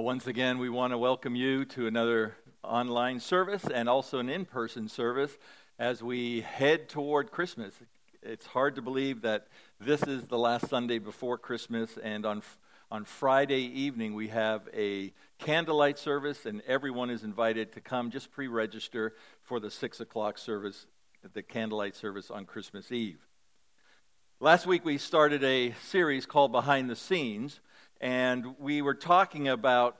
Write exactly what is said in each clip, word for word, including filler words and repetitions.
Well, once again, we want to welcome you to another online service and also an in-person service as we head toward Christmas. It's hard to believe that this is the last Sunday before Christmas, and on on Friday evening we have a candlelight service, and everyone is invited to come. Just pre-register for the six o'clock service, the candlelight service on Christmas Eve. Last week we started a series called Behind the Scenes, and we were talking about,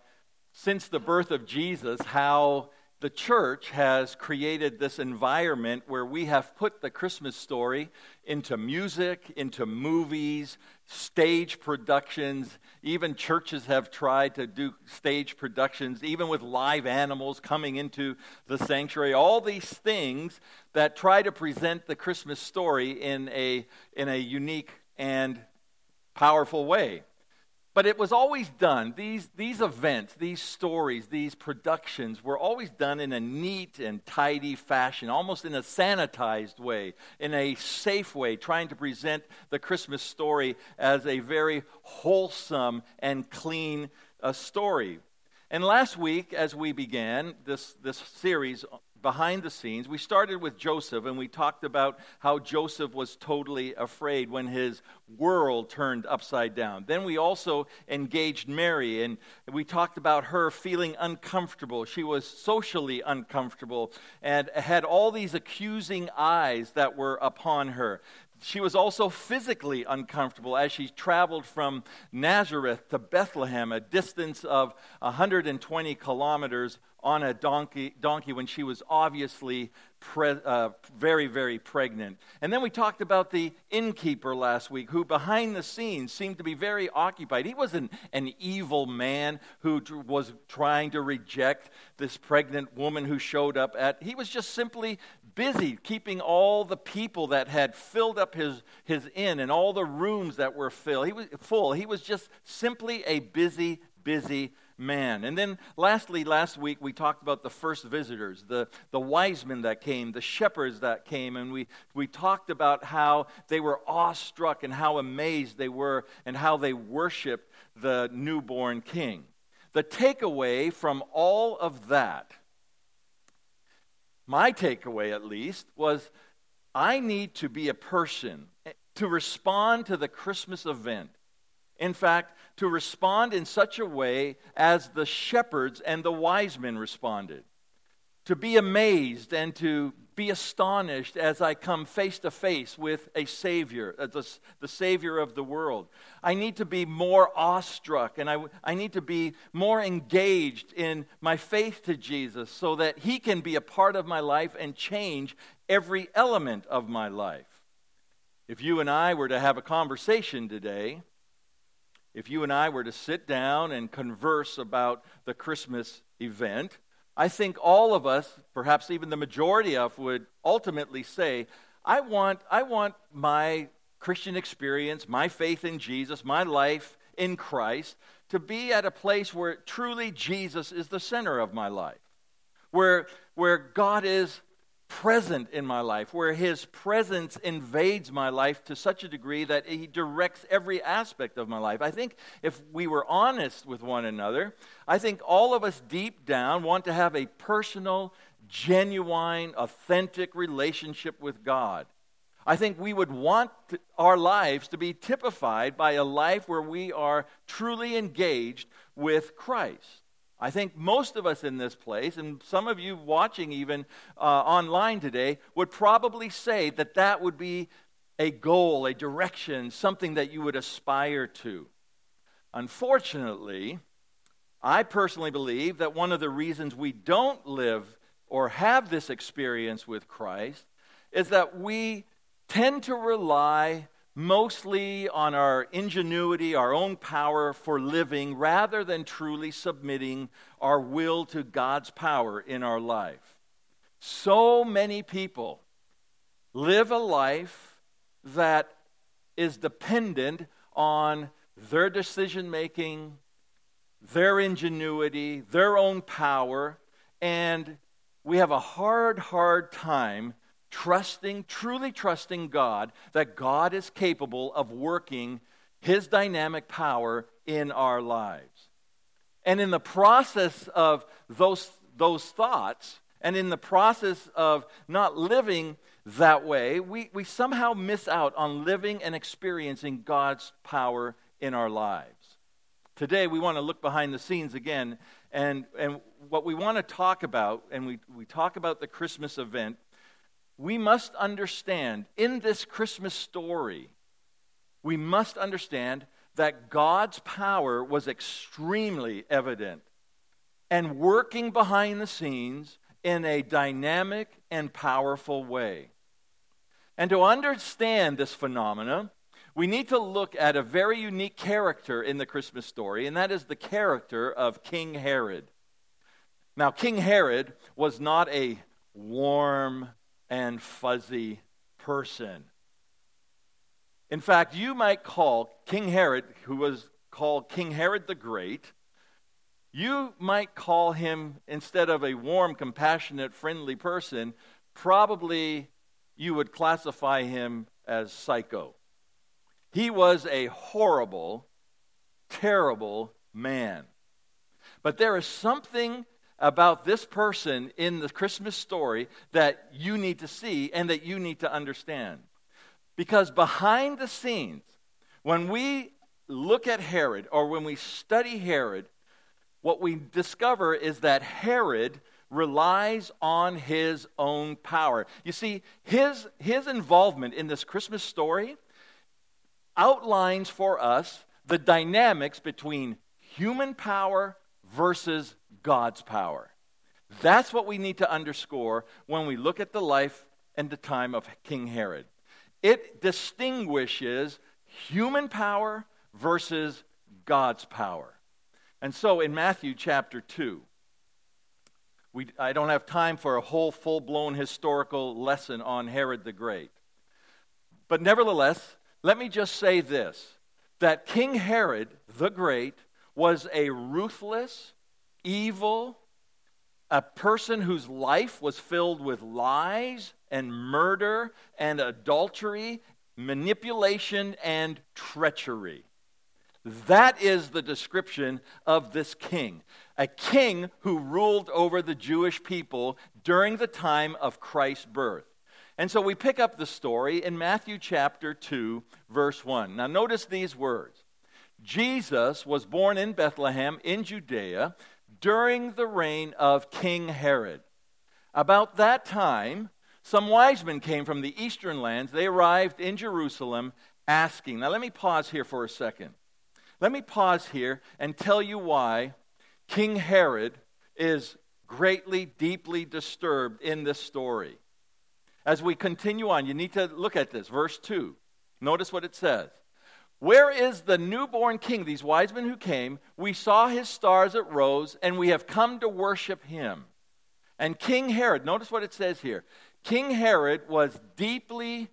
since the birth of Jesus, how the church has created this environment where we have put the Christmas story into music, into movies, stage productions. Even churches have tried to do stage productions, even with live animals coming into the sanctuary. All these things that try to present the Christmas story in a, in a unique and powerful way. But it was always done, these these events, these stories, these productions were always done in a neat and tidy fashion, almost in a sanitized way, in a safe way, trying to present the Christmas story as a very wholesome and clean uh, story. And last week, as we began this, this series, Behind the Scenes, we started with Joseph, and we talked about how Joseph was totally afraid when his world turned upside down. Then we also engaged Mary, and we talked about her feeling uncomfortable. She was socially uncomfortable and had all these accusing eyes that were upon her. She was also physically uncomfortable as she traveled from Nazareth to Bethlehem, a distance of one hundred twenty kilometers on a donkey, donkey when she was obviously pre, uh, very, very pregnant. And then we talked about the innkeeper last week, who behind the scenes seemed to be very occupied. He wasn't an, an evil man who t- was trying to reject this pregnant woman who showed up at. He was just simply busy keeping all the people that had filled up his, his inn and all the rooms that were filled. He was full. He was just simply a busy, busy man. And then lastly, last week we talked about the first visitors, the, the wise men that came, the shepherds that came, and we, we talked about how they were awestruck and how amazed they were and how they worshiped the newborn king. The takeaway from all of that, my takeaway at least, was I need to be a person to respond to the Christmas event. In fact, to respond in such a way as the shepherds and the wise men responded. To be amazed and to be astonished as I come face to face with a Savior, the, the Savior of the world. I need to be more awestruck, and I, I need to be more engaged in my faith to Jesus so that He can be a part of my life and change every element of my life. If you and I were to have a conversation today, if you and I were to sit down and converse about the Christmas event, I think all of us, perhaps even the majority of, would ultimately say, I want, I want my Christian experience, my faith in Jesus, my life in Christ to be at a place where truly Jesus is the center of my life, where, where God is present in my life, where His presence invades my life to such a degree that He directs every aspect of my life. I think if we were honest with one another, I think all of us deep down want to have a personal, genuine, authentic relationship with God. I think we would want to, our lives to be typified by a life where we are truly engaged with Christ. I think most of us in this place, and some of you watching even uh, online today, would probably say that that would be a goal, a direction, something that you would aspire to. Unfortunately, I personally believe that one of the reasons we don't live or have this experience with Christ is that we tend to rely mostly on our ingenuity, our own power for living, rather than truly submitting our will to God's power in our life. So many people live a life that is dependent on their decision-making, their ingenuity, their own power, and we have a hard, hard time Trusting, truly trusting God, that God is capable of working His dynamic power in our lives. And in the process of those those thoughts, and in the process of not living that way, we, we somehow miss out on living and experiencing God's power in our lives. Today, we want to look behind the scenes again, and, and what we want to talk about, and we, we talk about the Christmas event, we must understand in this Christmas story, we must understand that God's power was extremely evident and working behind the scenes in a dynamic and powerful way. And to understand this phenomena, we need to look at a very unique character in the Christmas story, and that is the character of King Herod. Now, King Herod was not a warm and fuzzy person. In fact, you might call King Herod, who was called King Herod the Great, you might call him, instead of a warm, compassionate, friendly person, probably you would classify him as psycho. He was a horrible, terrible man. But there is something about this person in the Christmas story that you need to see and that you need to understand. Because behind the scenes, when we look at Herod or when we study Herod, what we discover is that Herod relies on his own power. You see, his, his involvement in this Christmas story outlines for us the dynamics between human power versus God's power. That's what we need to underscore when we look at the life and the time of King Herod. It distinguishes human power versus God's power. And so in Matthew chapter two, we, I don't have time for a whole full-blown historical lesson on Herod the Great. But nevertheless, let me just say this, that King Herod the Great was a ruthless, evil, a person whose life was filled with lies and murder and adultery, manipulation and treachery. That is the description of this king, a king who ruled over the Jewish people during the time of Christ's birth. And so we pick up the story in Matthew chapter two, verse one. Now notice these words. Jesus was born in Bethlehem in Judea during the reign of King Herod. About that time, some wise men came from the eastern lands. They arrived in Jerusalem asking. Now let me pause here for a second. Let me pause here and tell you why King Herod is greatly, deeply disturbed in this story. As we continue on, you need to look at this. Verse two. Notice what it says. Where is the newborn king? These wise men who came, we saw his star as it rose, and we have come to worship him. And King Herod, notice what it says here. King Herod was deeply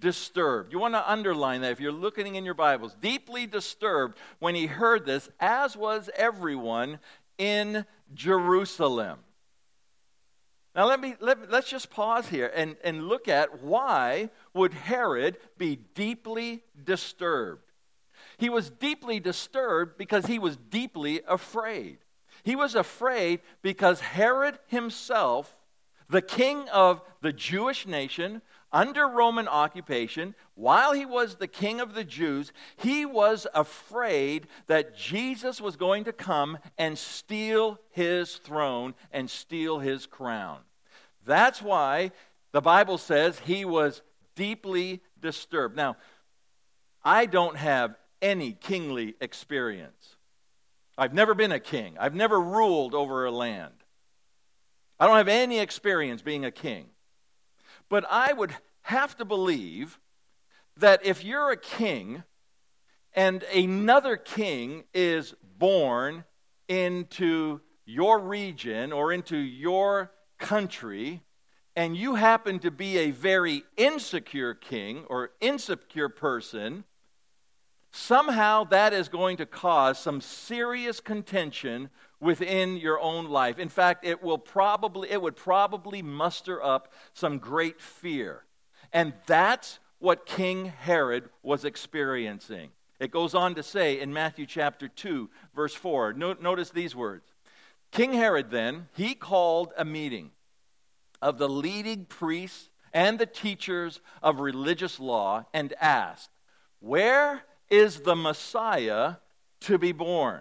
disturbed. You want to underline that if you're looking in your Bibles. Deeply disturbed when he heard this, as was everyone in Jerusalem. Now let me let, let's just pause here and, and look at why would Herod be deeply disturbed? He was deeply disturbed because he was deeply afraid. He was afraid because Herod himself, the king of the Jewish nation, under Roman occupation, while he was the king of the Jews, he was afraid that Jesus was going to come and steal his throne and steal his crown. That's why the Bible says he was deeply disturbed. Now, I don't have any kingly experience. I've never been a king. I've never ruled over a land. I don't have any experience being a king. But I would have to believe that if you're a king and another king is born into your region or into your country, and you happen to be a very insecure king or insecure person, somehow that is going to cause some serious contention within your own life. In fact, it will probably it would probably muster up some great fear. And that's what King Herod was experiencing. It goes on to say in Matthew chapter two, verse four, no, notice these words. King Herod then, he called a meeting of the leading priests and the teachers of religious law and asked, where is the Messiah to be born?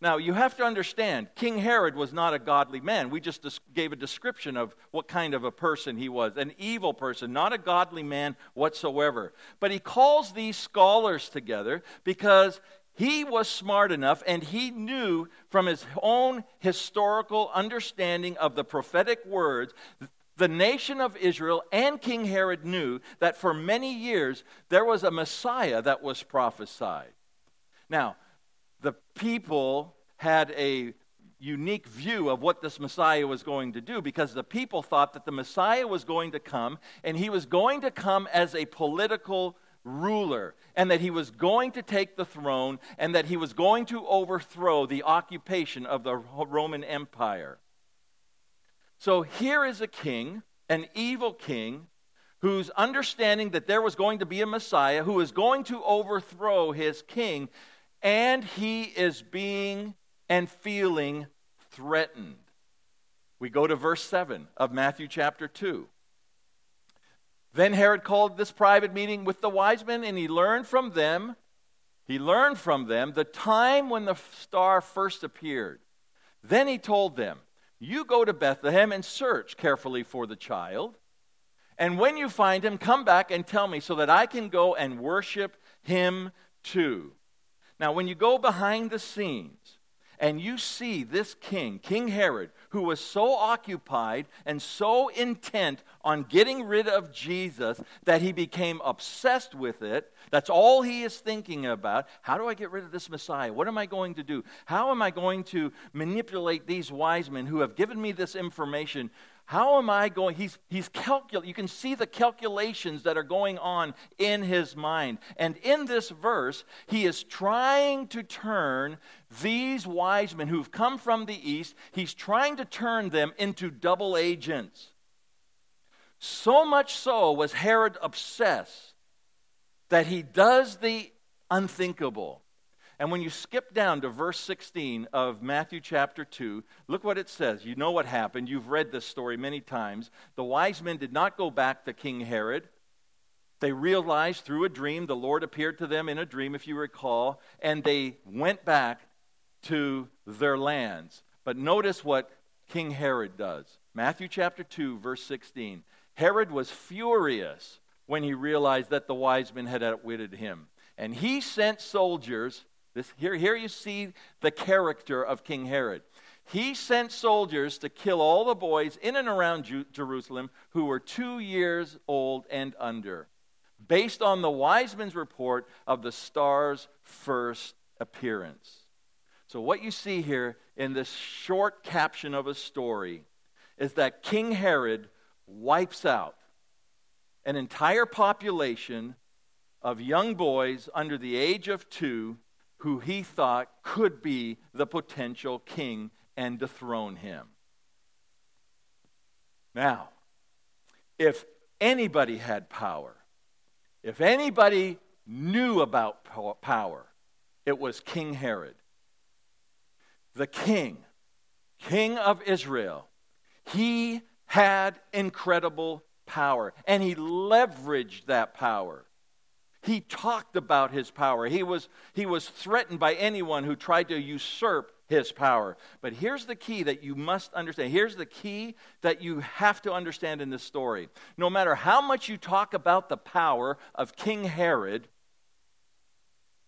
Now, you have to understand, King Herod was not a godly man. We just gave a description of what kind of a person he was, an evil person, not a godly man whatsoever. But he calls these scholars together because he was smart enough and he knew from his own historical understanding of the prophetic words. The nation of Israel and King Herod knew that for many years there was a Messiah that was prophesied. Now, the people had a unique view of what this Messiah was going to do because the people thought that the Messiah was going to come and he was going to come as a political ruler and that he was going to take the throne and that he was going to overthrow the occupation of the Roman Empire. So here is a king, an evil king, who's understanding that there was going to be a Messiah who is going to overthrow his king. And he is being and feeling threatened. We go to verse seven of Matthew chapter two. Then Herod called this private meeting with the wise men, and he learned from them, he learned from them the time when the star first appeared. Then he told them, you go to Bethlehem and search carefully for the child. And when you find him, come back and tell me so that I can go and worship him too. Now, when you go behind the scenes and you see this king, King Herod, who was so occupied and so intent on getting rid of Jesus that he became obsessed with it, that's all he is thinking about. How do I get rid of this Messiah? What am I going to do? How am I going to manipulate these wise men who have given me this information? How am I going? He's, he's calculating. You can see the calculations that are going on in his mind. And in this verse, he is trying to turn these wise men who've come from the east, he's trying to turn them into double agents. So much so was Herod obsessed that he does the unthinkable. And when you skip down to verse sixteen of Matthew chapter two, look what it says. You know what happened. You've read this story many times. The wise men did not go back to King Herod. They realized through a dream, the Lord appeared to them in a dream, if you recall, and they went back to their lands. But notice what King Herod does. Matthew chapter two, verse sixteen. Herod was furious when he realized that the wise men had outwitted him. And he sent soldiers... This, here, here you see the character of King Herod. He sent soldiers to kill all the boys in and around Ju- Jerusalem who were two years old and under, based on the wise men's report of the star's first appearance. So what you see here in this short caption of a story is that King Herod wipes out an entire population of young boys under the age of two who he thought could be the potential king and dethrone him. Now, if anybody had power, if anybody knew about power, it was King Herod. The king, king of Israel, he had incredible power, and he leveraged that power. He talked about his power. He was, he was threatened by anyone who tried to usurp his power. But here's the key that you must understand. Here's the key that you have to understand in this story. No matter how much you talk about the power of King Herod,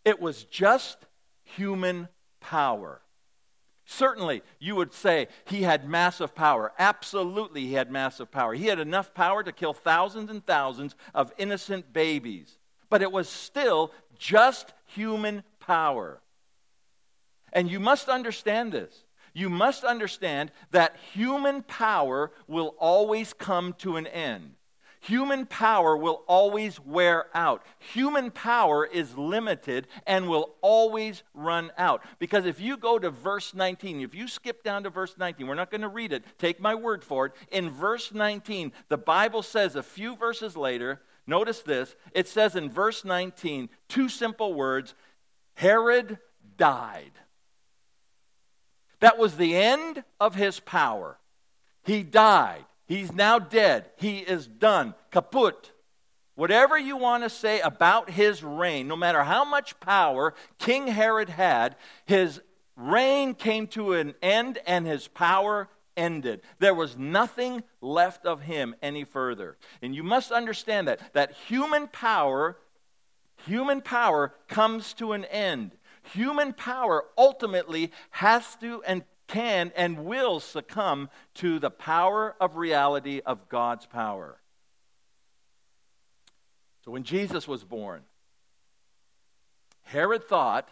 it was just human power. Certainly, you would say he had massive power. Absolutely, he had massive power. He had enough power to kill thousands and thousands of innocent babies. But it was still just human power. And you must understand this. You must understand that human power will always come to an end. Human power will always wear out. Human power is limited and will always run out. Because if you go to verse nineteen, if you skip down to verse nineteen, we're not going to read it, take my word for it. In verse nineteen, the Bible says a few verses later, Notice this. It says in verse nineteen, two simple words, Herod died. That was the end of his power. He died. He's now dead. He is done. Kaput. Whatever you want to say about his reign, no matter how much power King Herod had, his reign came to an end and his power ended. There was nothing left of him any further. And you must understand that, that human power, human power comes to an end. Human power ultimately has to and can and will succumb to the power of reality of God's power. So when Jesus was born, Herod thought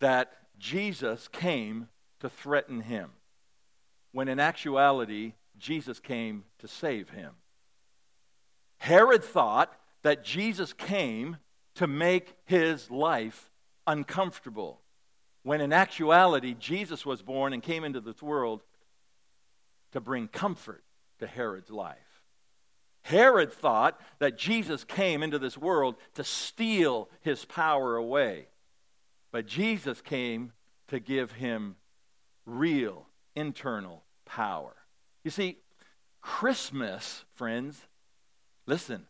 that Jesus came to threaten him, when in actuality, Jesus came to save him. Herod thought that Jesus came to make his life uncomfortable, when in actuality, Jesus was born and came into this world to bring comfort to Herod's life. Herod thought that Jesus came into this world to steal his power away. But Jesus came to give him real internal power. You see, Christmas, friends, listen,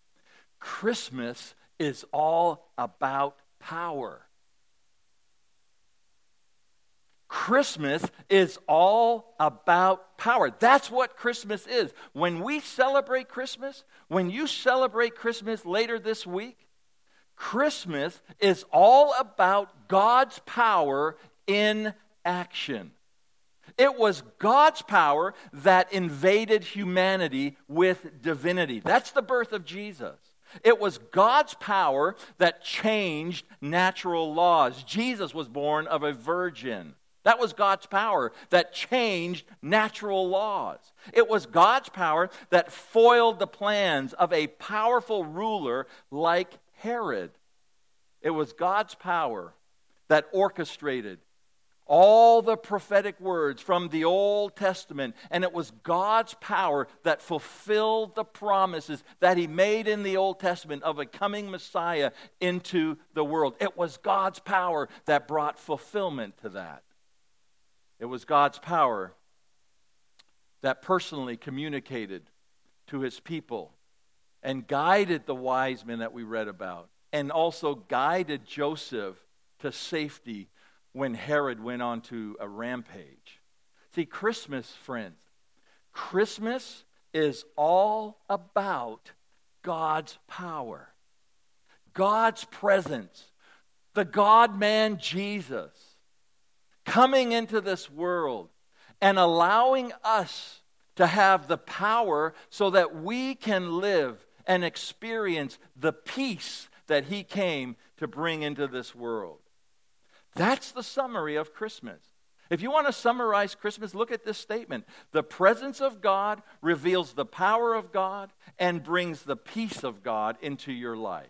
Christmas is all about power. Christmas is all about power. That's what Christmas is. When we celebrate Christmas, when you celebrate Christmas later this week, Christmas is all about God's power in action. It was God's power that invaded humanity with divinity. That's the birth of Jesus. It was God's power that changed natural laws. Jesus was born of a virgin. That was God's power that changed natural laws. It was God's power that foiled the plans of a powerful ruler like Herod. It was God's power that orchestrated all the prophetic words from the Old Testament, and it was God's power that fulfilled the promises that he made in the Old Testament of a coming Messiah into the world. It was God's power that brought fulfillment to that. It was God's power that personally communicated to his people and guided the wise men that we read about, and also guided Joseph to safety when Herod went on to a rampage. See, Christmas, friends, Christmas is all about God's power, God's presence, the God-man Jesus coming into this world and allowing us to have the power so that we can live and experience the peace that he came to bring into this world. That's the summary of Christmas. If you want to summarize Christmas, look at this statement. The presence of God reveals the power of God and brings the peace of God into your life.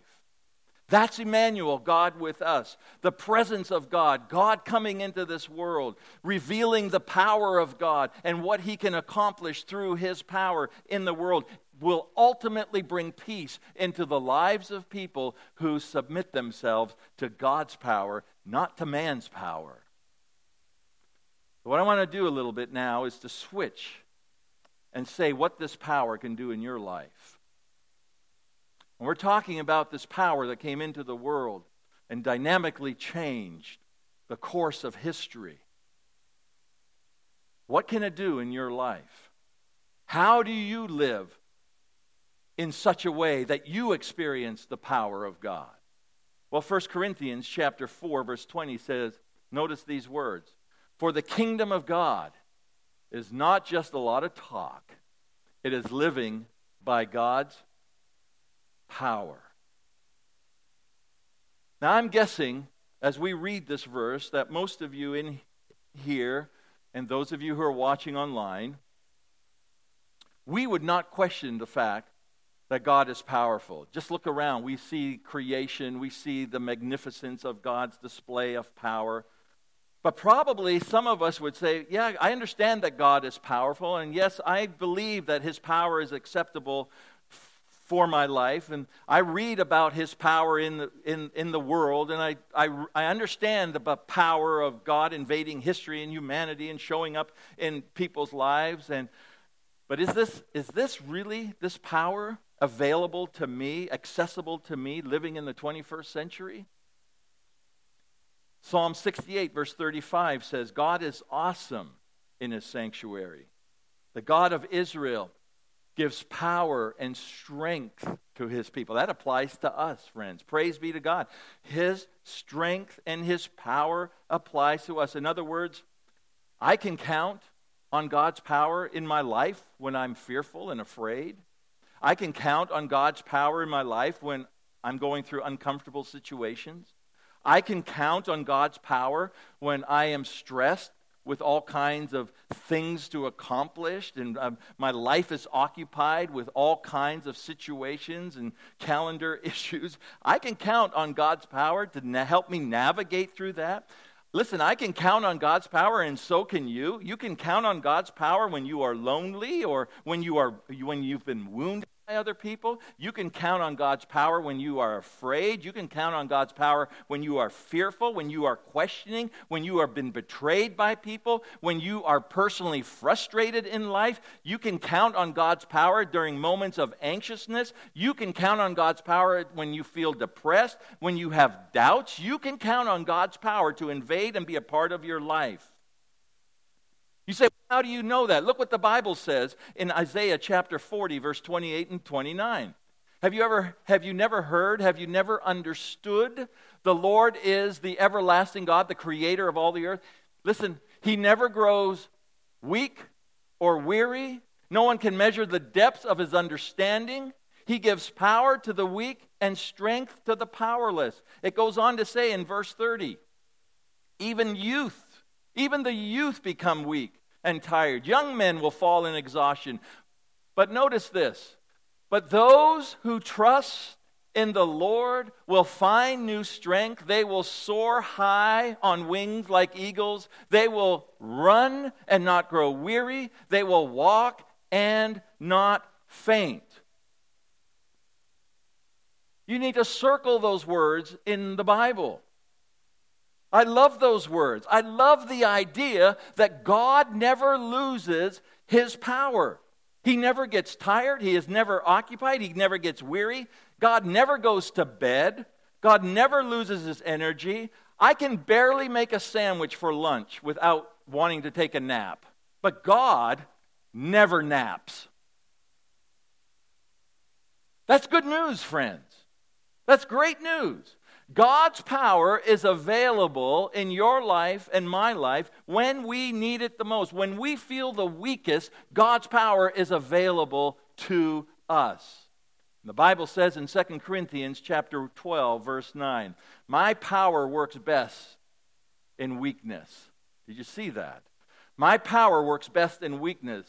That's Emmanuel, God with us. The presence of God, God coming into this world, revealing the power of God and what he can accomplish through his power in the world, will ultimately bring peace into the lives of people who submit themselves to God's power, not to man's power. What I want to do a little bit now is to switch and say what this power can do in your life. And we're talking about this power that came into the world and dynamically changed the course of history. What can it do in your life? How do you live in such a way that you experience the power of God? Well, First Corinthians chapter four, verse twenty says, notice these words, "For the kingdom of God is not just a lot of talk. It is living by God's power." Now I'm guessing as we read this verse that most of you in here and those of you who are watching online, we would not question the fact that God is powerful. Just look around. We see creation. We see the magnificence of God's display of power. But probably some of us would say, yeah, I understand that God is powerful, and yes, I believe that his power is acceptable for my life, and I read about his power in the in, in the world, and I, I, I understand the power of God invading history and humanity and showing up in people's lives. And but is this is this really this power available to me, accessible to me, living in the twenty-first century? Psalm sixty-eight, verse thirty-five says, God is awesome in his sanctuary. The God of Israel gives power and strength to his people. That applies to us, friends. Praise be to God. His strength and his power applies to us. In other words, I can count on God's power in my life when I'm fearful and afraid. I can count on God's power in my life when I'm going through uncomfortable situations. I can count on God's power when I am stressed with all kinds of things to accomplish, and um, my life is occupied with all kinds of situations and calendar issues. I can count on God's power to na- help me navigate through that. Listen, I can count on God's power, and so can you. You can count on God's power when you are lonely, or when you are when you've been wounded by other people. You can count on God's power when you are afraid. You can count on God's power when you are fearful, when you are questioning, when you have been betrayed by people, when you are personally frustrated in life. You can count on God's power during moments of anxiousness. You can count on God's power when you feel depressed, when you have doubts. You can count on God's power to invade and be a part of your life. You say, how do you know that? Look what the Bible says in Isaiah chapter forty, verse twenty-eight and twenty-nine. Have you ever, have you never heard? Have you never understood? The Lord is the everlasting God, the creator of all the earth. Listen, he never grows weak or weary. No one can measure the depths of his understanding. He gives power to the weak and strength to the powerless. It goes on to say in verse thirty, even youth, even the youth become weak and tired. Young men will fall in exhaustion. But notice this. But those who trust in the Lord will find new strength. They will soar high on wings like eagles. They will run and not grow weary. They will walk and not faint. You need to circle those words in the Bible. I love those words. I love the idea that God never loses his power. He never gets tired. He is never occupied. He never gets weary. God never goes to bed. God never loses his energy. I can barely make a sandwich for lunch without wanting to take a nap. But God never naps. That's good news, friends. That's great news. God's power is available in your life and my life when we need it the most. When we feel the weakest, God's power is available to us. The Bible says in Second Corinthians chapter twelve, verse nine, my power works best in weakness. Did you see that? My power works best in weakness.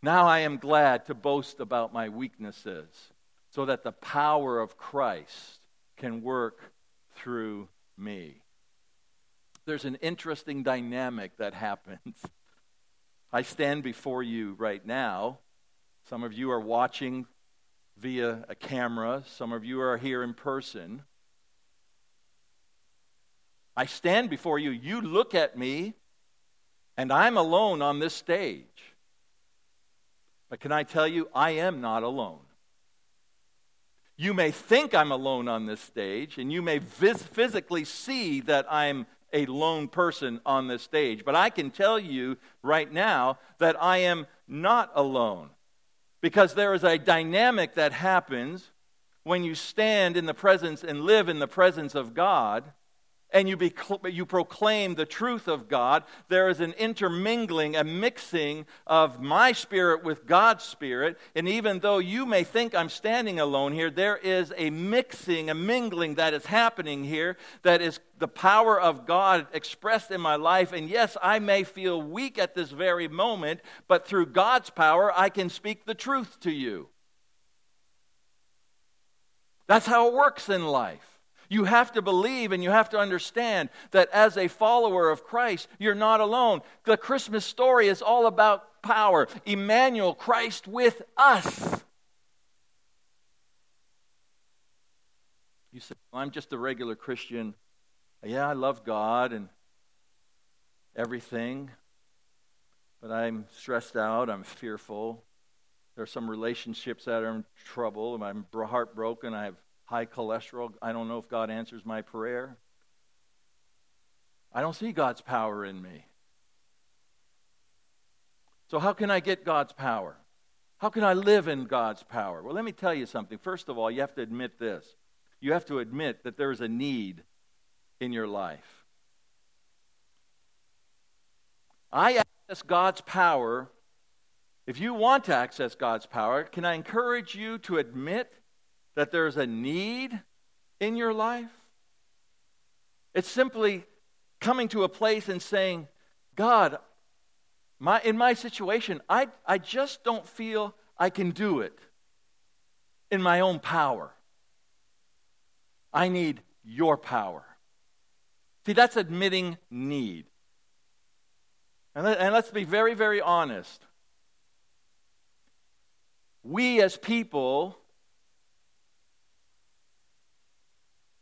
Now I am glad to boast about my weaknesses so that the power of Christ can work through me. There's an interesting dynamic that happens. I stand before you right now. Some of you are watching via a camera. Some of you are here in person. I stand before you. You look at me, and I'm alone on this stage. But can I tell you, I am not alone. You may think I'm alone on this stage, and you may vis- physically see that I'm a lone person on this stage, but I can tell you right now that I am not alone, because there is a dynamic that happens when you stand in the presence and live in the presence of God, and you, be, you proclaim the truth of God. There is an intermingling, a mixing of my spirit with God's spirit. And even though you may think I'm standing alone here, there is a mixing, a mingling that is happening here that is the power of God expressed in my life. And yes, I may feel weak at this very moment, but through God's power, I can speak the truth to you. That's how it works in life. You have to believe and you have to understand that as a follower of Christ, you're not alone. The Christmas story is all about power. Emmanuel, Christ with us. I'm just a regular Christian. Yeah, I love God and everything, but I'm stressed out. I'm fearful. There are some relationships that are in trouble. I'm heartbroken. I have high cholesterol. I don't know if God answers my prayer. I don't see God's power in me. So how can I get God's power? How can I live in God's power? Well, let me tell you something. First of all, you have to admit this. You have to admit that there is a need in your life. I access God's power. If you want to access God's power, can I encourage you to admit that there is a need in your life? It's simply coming to a place and saying, God, My, in my situation, I, I just don't feel I can do it in my own power. I need your power. See, that's admitting need. And, let, and let's be very, very honest. We as people,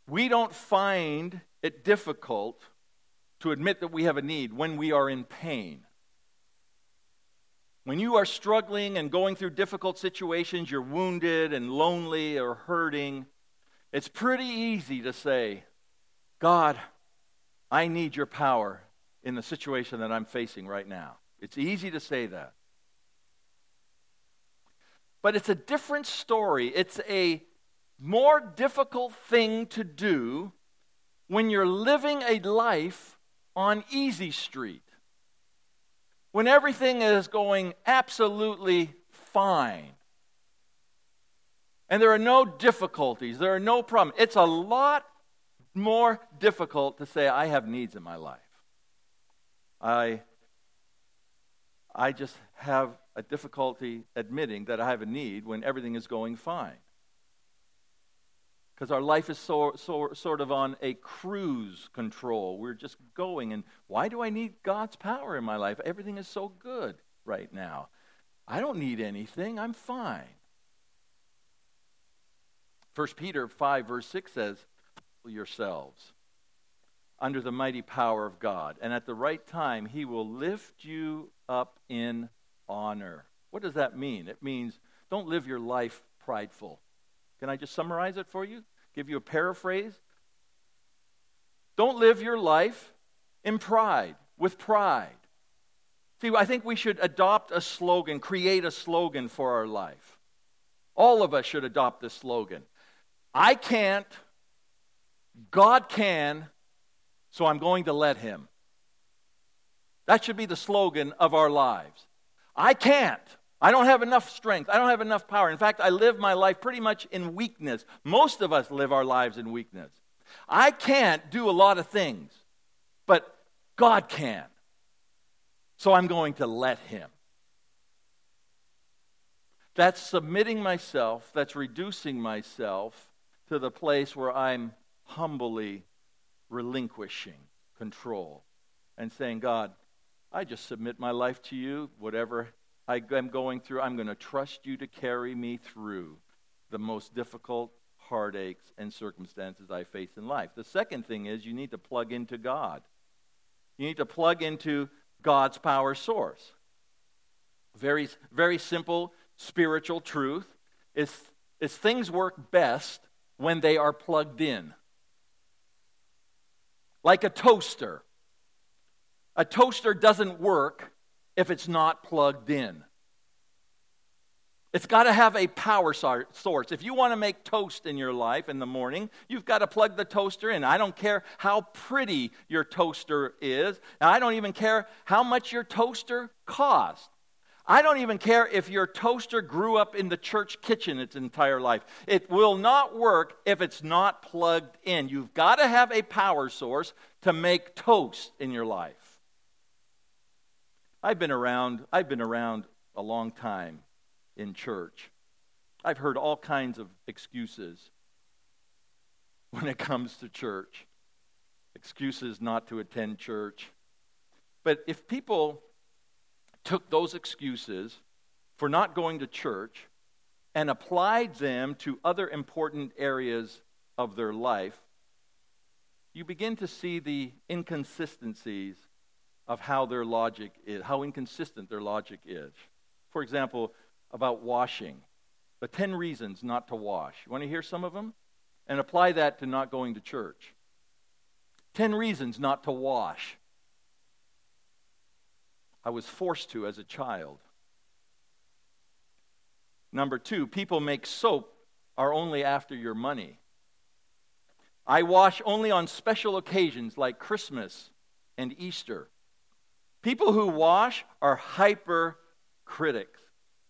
we don't find it difficult to admit that we have a need when we are in pain. When you are struggling and going through difficult situations, you're wounded and lonely or hurting, it's pretty easy to say, God, I need your power in the situation that I'm facing right now. It's easy to say that. But it's a different story. It's a more difficult thing to do when you're living a life on Easy Street. When everything is going absolutely fine and there are no difficulties, there are no problems, it's a lot more difficult to say, I have needs in my life. I, I just have a difficulty admitting that I have a need when everything is going fine. Because our life is so, so, sort of on a cruise control. We're just going, and why do I need God's power in my life? Everything is so good right now. I don't need anything. I'm fine. First Peter five, verse six says, yourselves under the mighty power of God, and at the right time he will lift you up in honor. What does that mean? It means don't live your life prideful. Can I just summarize it for you? Give you a paraphrase? Don't live your life in pride, with pride. See, I think we should adopt a slogan, create a slogan for our life. All of us should adopt this slogan. I can't, God can, so I'm going to let him. That should be the slogan of our lives. I can't. I don't have enough strength. I don't have enough power. In fact, I live my life pretty much in weakness. Most of us live our lives in weakness. I can't do a lot of things, but God can. So I'm going to let him. That's submitting myself, that's reducing myself to the place where I'm humbly relinquishing control and saying, God, I just submit my life to you, whatever I'm going through, I'm going to trust you to carry me through the most difficult heartaches and circumstances I face in life. The second thing is you need to plug into God. You need to plug into God's power source. Very, very simple spiritual truth is, is things work best when they are plugged in. Like a toaster. A toaster doesn't work if it's not plugged in. It's got to have a power source. If you want to make toast in your life in the morning, you've got to plug the toaster in. I don't care how pretty your toaster is. Now, I don't even care how much your toaster cost. I don't even care if your toaster grew up in the church kitchen its entire life. It will not work if it's not plugged in. You've got to have a power source to make toast in your life. I've been around, I've been around a long time in church. I've heard all kinds of excuses when it comes to church. Excuses not to attend church. But if people took those excuses for not going to church and applied them to other important areas of their life, you begin to see the inconsistencies of how their logic is, how inconsistent their logic is. For example, about washing, the ten reasons not to wash. You want to hear some of them? And apply that to not going to church. ten reasons not to wash. I was forced to as a child. Number two, people make soap are only after your money. I wash only on special occasions like Christmas and Easter. People who wash are hyper critics.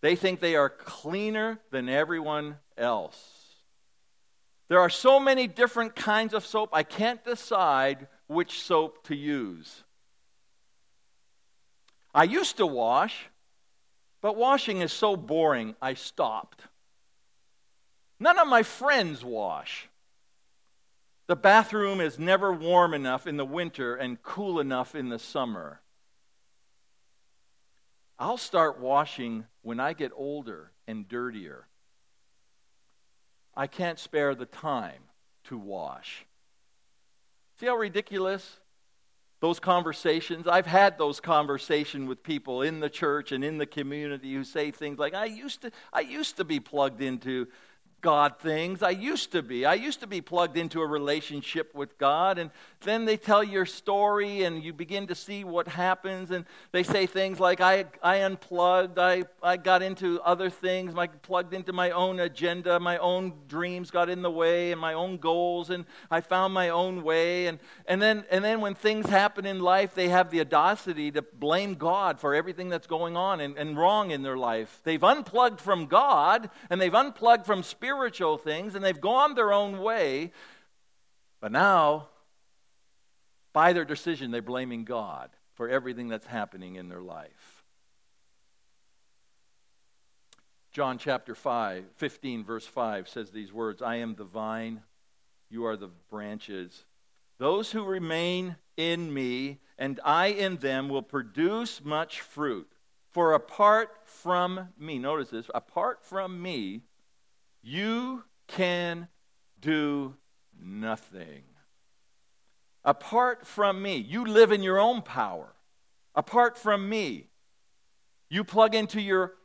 They think they are cleaner than everyone else. There are so many different kinds of soap, I can't decide which soap to use. I used to wash, but washing is so boring, I stopped. None of my friends wash. The bathroom is never warm enough in the winter and cool enough in the summer. I'll start washing when I get older and dirtier. I can't spare the time to wash. See how ridiculous those conversations? I've had those conversations with people in the church and in the community who say things like, I used to, I used to be plugged into God things. I used to be. I used to be plugged into a relationship with God. And then they tell your story and you begin to see what happens. And they say things like, I, I unplugged. I, I got into other things. I plugged into my own agenda. My own dreams got in the way and my own goals. And I found my own way. And, and, then, and then when things happen in life, they have the audacity to blame God for everything that's going on and, and wrong in their life. They've unplugged from God and they've unplugged from spiritual spiritual things, and they've gone their own way, but now, by their decision, they're blaming God for everything that's happening in their life. John chapter five, fifteen, verse five says these words, I am the vine, you are the branches. Those who remain in me and I in them will produce much fruit. For apart from me, notice this, apart from me, you can do nothing. Apart from me, you live in your own power. Apart from me, you plug into your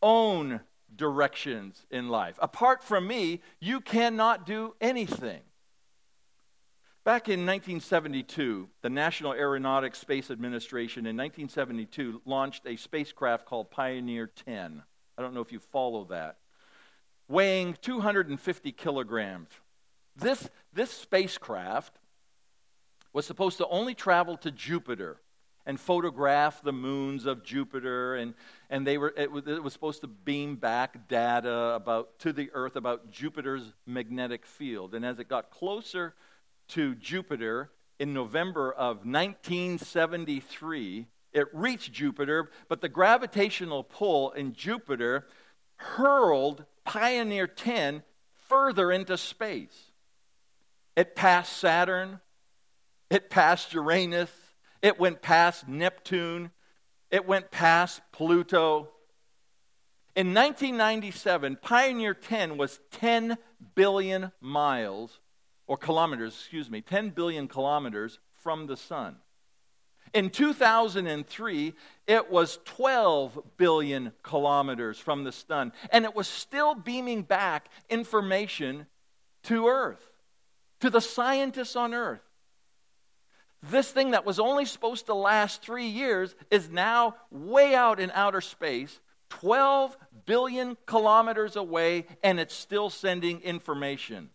own directions in life. Apart from me, you cannot do anything. Back in nineteen seventy-two, the National Aeronautics Space Administration in nineteen seventy-two launched a spacecraft called Pioneer ten. I don't know if you follow that. Weighing two hundred fifty kilograms. This, this spacecraft was supposed to only travel to Jupiter and photograph the moons of Jupiter, and, and they were it, was, it was supposed to beam back data about to the Earth about Jupiter's magnetic field. And as it got closer to Jupiter in November of nineteen seventy-three, it reached Jupiter, but the gravitational pull in Jupiter hurled Pioneer ten further into space. It passed Saturn. It passed Uranus. It went past Neptune. It went past Pluto. In nineteen ninety-seven, Pioneer ten was ten billion miles, or kilometers, excuse me, ten billion kilometers from the sun. In two thousand three, it was twelve billion kilometers from the sun, and it was still beaming back information to Earth, to the scientists on Earth. This thing that was only supposed to last three years is now way out in outer space, twelve billion kilometers away, and it's still sending information.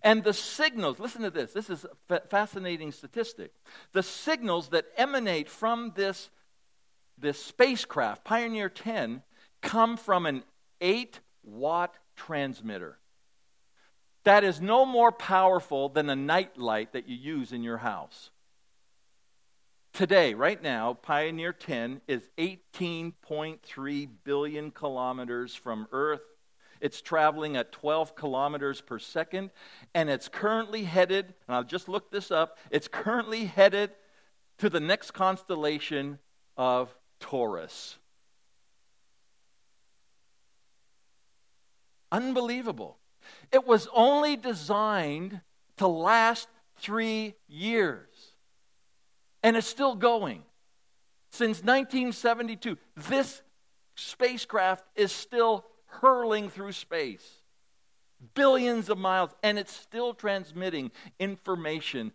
And the signals, listen to this, this is a fascinating statistic. The signals that emanate from this, this spacecraft, Pioneer ten, come from an eight watt transmitter. That is no more powerful than a night light that you use in your house. Today, right now, Pioneer ten is eighteen point three billion kilometers from Earth. It's traveling at twelve kilometers per second, and it's currently headed, and I'll just look this up, it's currently headed to the next constellation of Taurus. Unbelievable. It was only designed to last three years. And it's still going. Since nineteen seventy-two, this spacecraft is still hurling through space. Billions of miles, and it's still transmitting information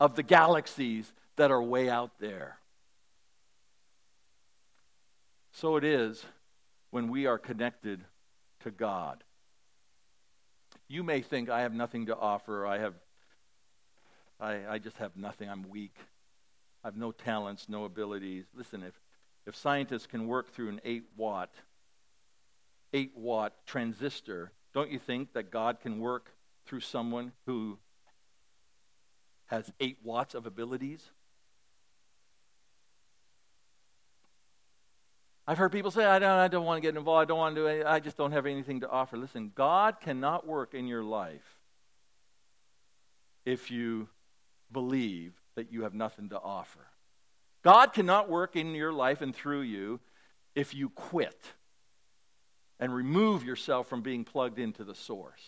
of the galaxies that are way out there. So it is when we are connected to God. You may think, I have nothing to offer. I have, I, I just have nothing. I'm weak. I have no talents, no abilities. Listen, if, if scientists can work through an eight-watt, eight-watt transistor, don't you think that God can work through someone who has eight watts of abilities? I've heard people say, I don't, I don't want to get involved. I don't want to do anything. I just don't have anything to offer. Listen, God cannot work in your life if you believe that you have nothing to offer. God cannot work in your life and through you if you quit and remove yourself from being plugged into the source.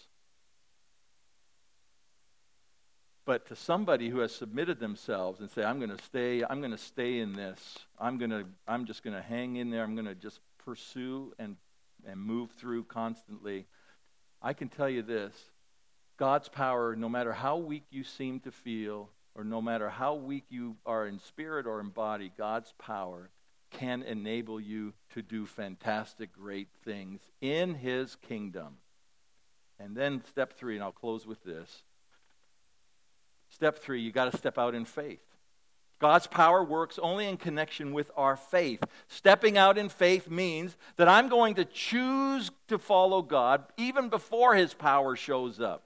But to somebody who has submitted themselves and say, I'm going to stay, I'm going to stay in this. I'm going to, I'm just going to hang in there. I'm going to just pursue and, and move through constantly. I can tell you this, God's power, no matter how weak you seem to feel, or no matter how weak you are in spirit or in body, God's power can enable you to do fantastic, great things in His kingdom. And then step three, and I'll close with this. Step three, you got to step out in faith. God's power works only in connection with our faith. Stepping out in faith means that I'm going to choose to follow God even before His power shows up.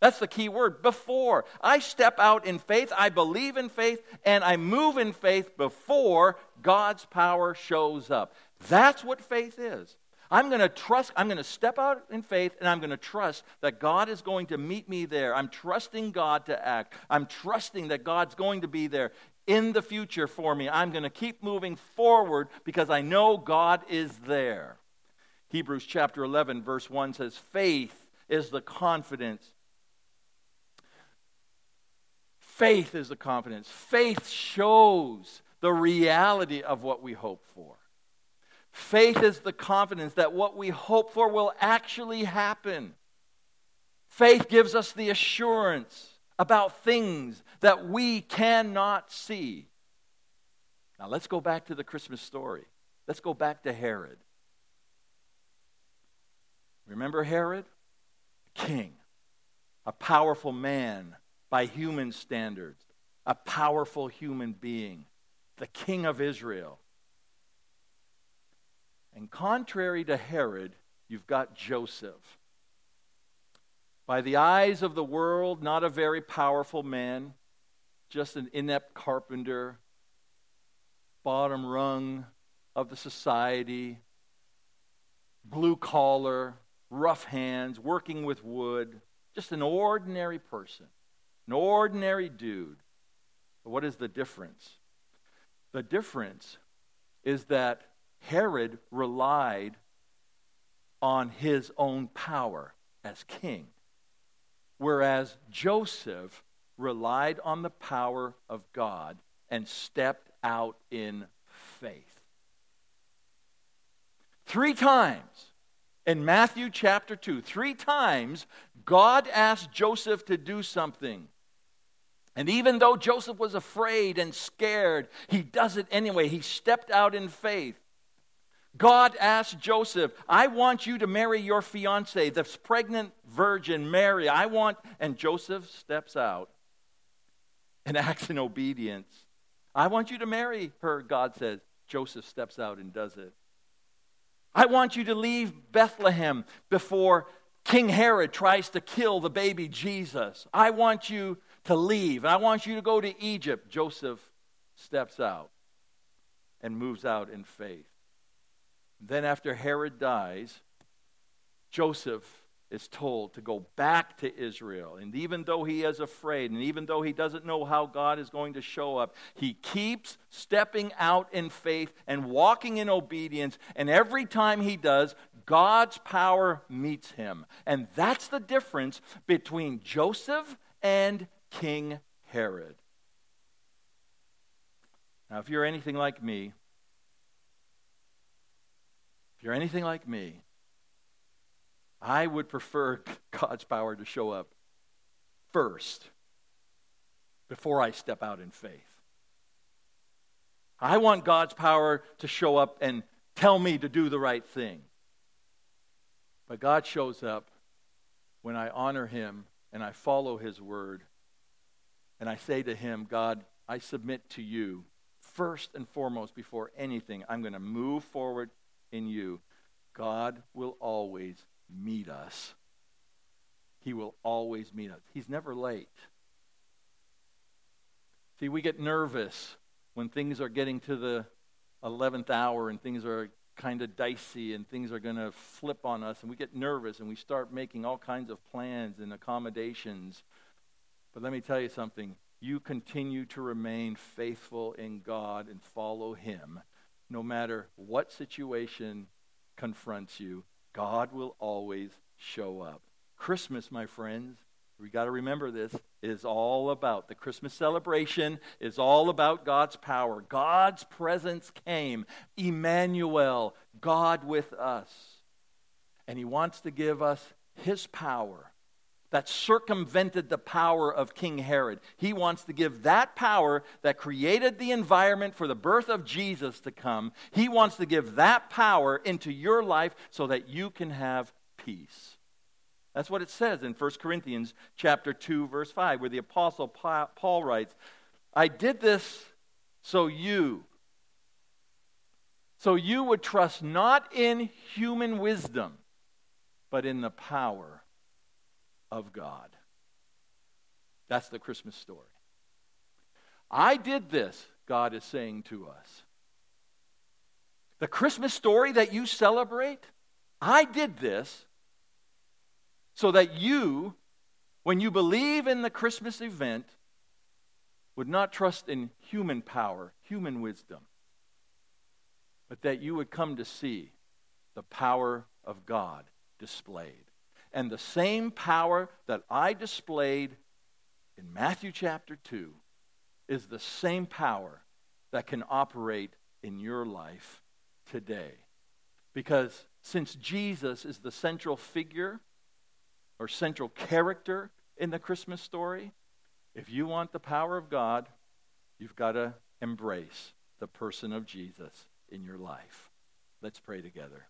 That's the key word, before. I step out in faith, I believe in faith, and I move in faith before God's power shows up. That's what faith is. I'm going to trust, I'm going to step out in faith, and I'm going to trust that God is going to meet me there. I'm trusting God to act. I'm trusting that God's going to be there in the future for me. I'm going to keep moving forward because I know God is there. Hebrews chapter eleven, verse one says, faith is the confidence. Faith is the confidence. Faith shows the reality of what we hope for. Faith is the confidence that what we hope for will actually happen. Faith gives us the assurance about things that we cannot see. Now let's go back to the Christmas story. Let's go back to Herod. Remember Herod? A king, a powerful man. By human standards, a powerful human being, the king of Israel. And contrary to Herod, you've got Joseph. By the eyes of the world, not a very powerful man, just an inept carpenter, bottom rung of the society, blue collar, rough hands, working with wood, just an ordinary person. An ordinary dude. But what is the difference? The difference is that Herod relied on his own power as king, whereas Joseph relied on the power of God and stepped out in faith. Three times. In Matthew chapter two, three times, God asked Joseph to do something. And even though Joseph was afraid and scared, he does it anyway. He stepped out in faith. God asked Joseph, I want you to marry your fiancée, this pregnant virgin Mary. I want, and Joseph steps out and acts in obedience. I want you to marry her, God says. Joseph steps out and does it. I want you to leave Bethlehem before King Herod tries to kill the baby Jesus. I want you to leave, and I want you to go to Egypt. Joseph steps out and moves out in faith. Then after Herod dies, Joseph is told to go back to Israel. And even though he is afraid, and even though he doesn't know how God is going to show up, he keeps stepping out in faith and walking in obedience. And every time he does, God's power meets him. And that's the difference between Joseph and King Herod. Now, if you're anything like me, if you're anything like me, I would prefer God's power to show up first before I step out in faith. I want God's power to show up and tell me to do the right thing. But God shows up when I honor him and I follow his word and I say to him, God, I submit to you first and foremost before anything. I'm going to move forward in you. God will always meet us. He will always meet us. He's never late. See, we get nervous when things are getting to the eleventh hour and things are kind of dicey and things are going to flip on us, and we get nervous and we start making all kinds of plans and accommodations. But let me tell you something. You continue to remain faithful in God and follow him. No matter what situation confronts you, God will always show up. Christmas, my friends, we got to remember this, is all about the Christmas celebration, is all about God's power. God's presence came. Emmanuel, God with us. And he wants to give us his power that circumvented the power of King Herod. He wants to give that power that created the environment for the birth of Jesus to come. He wants to give that power into your life so that you can have peace. That's what it says in First Corinthians chapter two, verse five, where the Apostle Paul writes, I did this so you, so you would trust not in human wisdom, but in the power of God. That's the Christmas story. I did this, God is saying to us. The Christmas story that you celebrate, I did this so that you, when you believe in the Christmas event, would not trust in human power, human wisdom, but that you would come to see the power of God displayed. And the same power that I displayed in Matthew chapter two is the same power that can operate in your life today. Because since Jesus is the central figure or central character in the Christmas story, if you want the power of God, you've got to embrace the person of Jesus in your life. Let's pray together.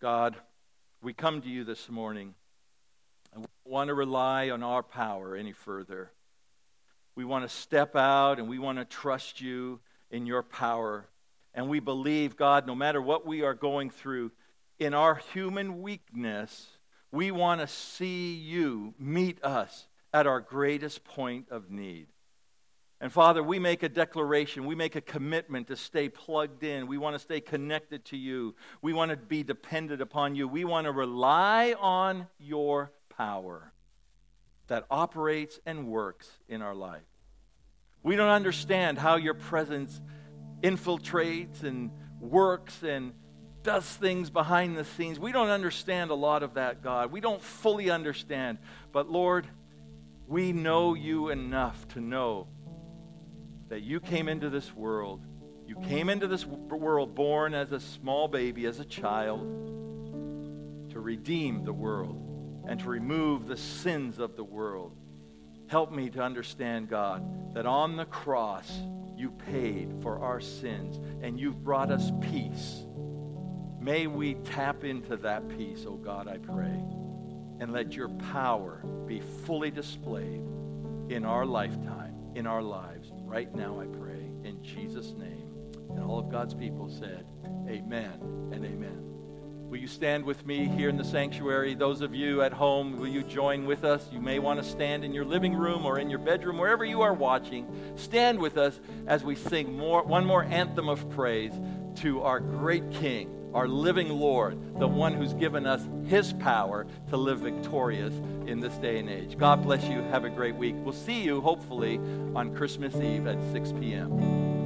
God, we come to you this morning, and we don't want to rely on our power any further. We want to step out, and we want to trust you in your power. And we believe, God, no matter what we are going through, in our human weakness, we want to see you meet us at our greatest point of need. And Father, we make a declaration, we make a commitment to stay plugged in. We want to stay connected to you. We want to be dependent upon you. We want to rely on your power that operates and works in our life. We don't understand how your presence infiltrates and works and does things behind the scenes. We don't understand a lot of that, God. We don't fully understand. But Lord, we know you enough to know that you came into this world. You came into this world born as a small baby, as a child, to redeem the world and to remove the sins of the world. Help me to understand, God, that on the cross you paid for our sins and you've brought us peace. May we tap into that peace, oh God, I pray, and let your power be fully displayed in our lifetime, in our lives. Right now, I pray in Jesus' name. And all of God's people said, amen and amen. Will you stand with me here in the sanctuary? Those of you at home, will you join with us? You may want to stand in your living room or in your bedroom, wherever you are watching. Stand with us as we sing more, one more anthem of praise to our great King, our living Lord, the one who's given us his power to live victorious in this day and age. God bless you. Have a great week. We'll see you, hopefully, on Christmas Eve at six p.m.